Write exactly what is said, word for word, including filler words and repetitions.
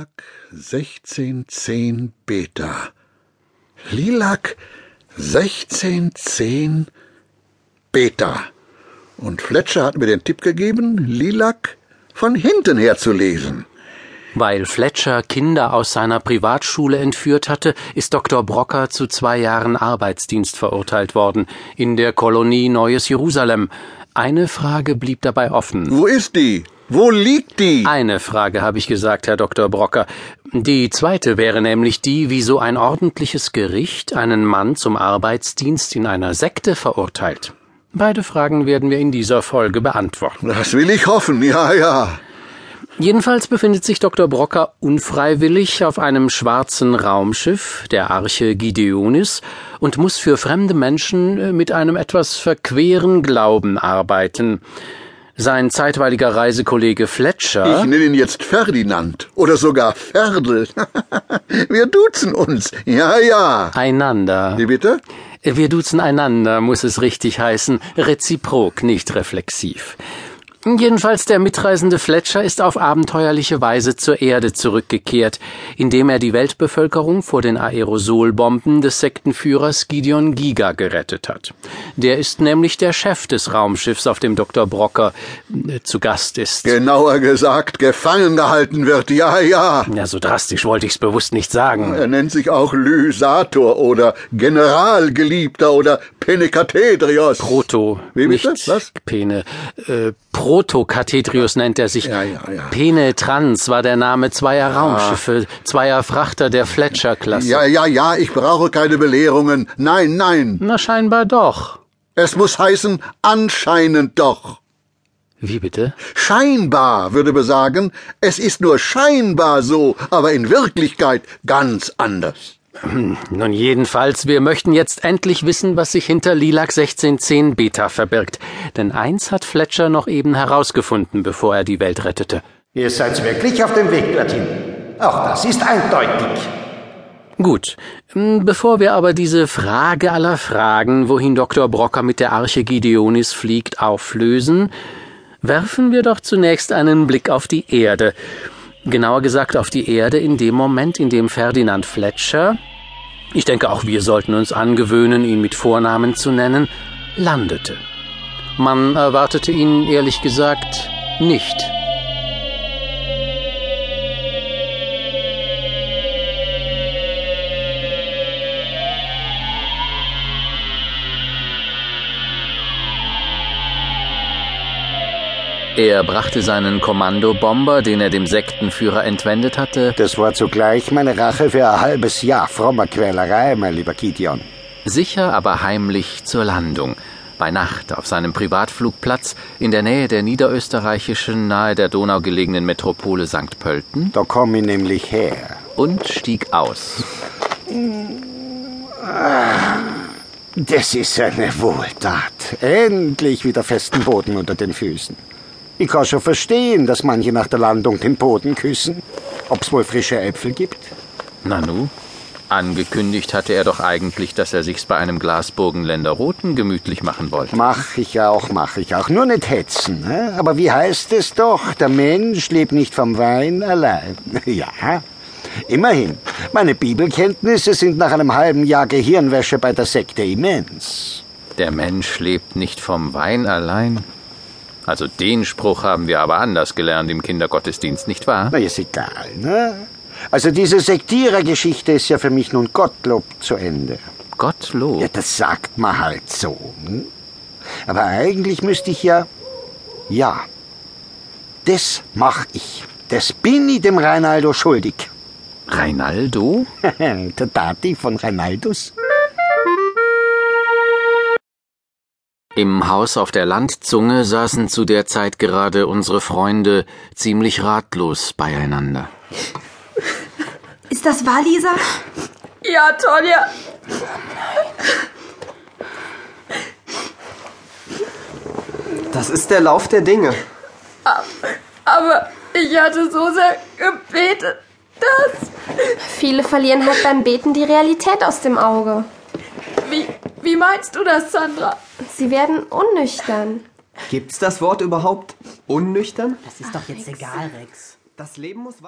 Lilac sechzehn zehn Beta. Lilac sechzehn zehn Beta. Und Fletcher hat mir den Tipp gegeben, Lilac von hinten her zu lesen. Weil Fletcher Kinder aus seiner Privatschule entführt hatte, ist Doktor Brocker zu zwei Jahren Arbeitsdienst verurteilt worden, in der Kolonie Neues Jerusalem. Eine Frage blieb dabei offen. Wo ist die? Wo liegt die? Eine Frage, habe ich gesagt, Herr Doktor Brocker. Die zweite wäre nämlich die, wieso ein ordentliches Gericht einen Mann zum Arbeitsdienst in einer Sekte verurteilt. Beide Fragen werden wir in dieser Folge beantworten. Das will ich hoffen, ja, ja. Jedenfalls befindet sich Doktor Brocker unfreiwillig auf einem schwarzen Raumschiff, der Arche Gideonis, und muss für fremde Menschen mit einem etwas verqueren Glauben arbeiten. Sein zeitweiliger Reisekollege Fletcher... Ich nenne ihn jetzt Ferdinand oder sogar Ferdel. Wir duzen uns, ja, ja. Einander. Wie bitte? Wir duzen einander, muss es richtig heißen, reziprok, nicht reflexiv. Jedenfalls der mitreisende Fletcher ist auf abenteuerliche Weise zur Erde zurückgekehrt, indem er die Weltbevölkerung vor den Aerosolbomben des Sektenführers Gideon Giga gerettet hat. Der ist nämlich der Chef des Raumschiffs, auf dem Doktor Brocker äh, zu Gast ist. Genauer gesagt, gefangen gehalten wird, ja, ja. Ja, so drastisch wollte ich's bewusst nicht sagen. Er nennt sich auch Lysator oder Generalgeliebter oder Penekathedrios. Proto, Wie nicht das? Pene, äh, Proto. Protokathedrius nennt er sich. Ja, ja, ja. Penetrans war der Name zweier Raumschiffe, zweier Frachter der Fletcher-Klasse. Ja, ja, ja, ich brauche keine Belehrungen. Nein, nein. Na, scheinbar doch. Es muss heißen, anscheinend doch. Wie bitte? Scheinbar, würde besagen, es ist nur scheinbar so, aber in Wirklichkeit ganz anders. Nun jedenfalls, wir möchten jetzt endlich wissen, was sich hinter Lilac sechzehn zehn Beta verbirgt. Denn eins hat Fletcher noch eben herausgefunden, bevor er die Welt rettete. Ihr seid wirklich auf dem Weg dorthin. Auch das ist eindeutig. Gut, bevor wir aber diese Frage aller Fragen, wohin Doktor Brocker mit der Arche Gideonis fliegt, auflösen, werfen wir doch zunächst einen Blick auf die Erde. Genauer gesagt auf die Erde in dem Moment, in dem Ferdinand Fletcher, ich denke auch wir sollten uns angewöhnen, ihn mit Vornamen zu nennen, landete. Man erwartete ihn, ehrlich gesagt, nicht. Er brachte seinen Kommandobomber, den er dem Sektenführer entwendet hatte. Das war zugleich meine Rache für ein halbes Jahr frommer Quälerei, mein lieber Gideon. Sicher, aber heimlich zur Landung. Bei Nacht auf seinem Privatflugplatz in der Nähe der niederösterreichischen, nahe der Donau gelegenen Metropole Sankt Pölten. Da komm ich nämlich her. Und stieg aus. Das ist eine Wohltat. Endlich wieder festen Boden unter den Füßen. Ich kann schon verstehen, dass manche nach der Landung den Boden küssen. Ob's wohl frische Äpfel gibt? Nanu, angekündigt hatte er doch eigentlich, dass er sich's bei einem Glas Burgenländer Roten gemütlich machen wollte. Mach ich auch, mach ich auch. Nur nicht hetzen. Ne? Aber wie heißt es doch? Der Mensch lebt nicht vom Wein allein. Ja, immerhin. Meine Bibelkenntnisse sind nach einem halben Jahr Gehirnwäsche bei der Sekte immens. Der Mensch lebt nicht vom Wein allein? Also den Spruch haben wir aber anders gelernt im Kindergottesdienst, nicht wahr? Na, ist egal, ne? Also diese Sektierergeschichte ist ja für mich nun Gottlob zu Ende. Gottlob? Ja, das sagt man halt so. Ne? Aber eigentlich müsste ich ja... Ja, das mach ich. Das bin ich dem Reinaldo schuldig. Reinaldo? Der Tati von Reinaldus. Im Haus auf der Landzunge saßen zu der Zeit gerade unsere Freunde ziemlich ratlos beieinander. Ist das wahr, Lisa? Ja, Tonja. Das ist der Lauf der Dinge. Aber ich hatte so sehr gebetet, dass... Viele verlieren halt beim Beten die Realität aus dem Auge. Wie, wie meinst du das, Sandra? Sie werden unnüchtern. Gibt's das Wort überhaupt? Unnüchtern? Das ist doch jetzt egal, Rex. Das Leben muss weiter...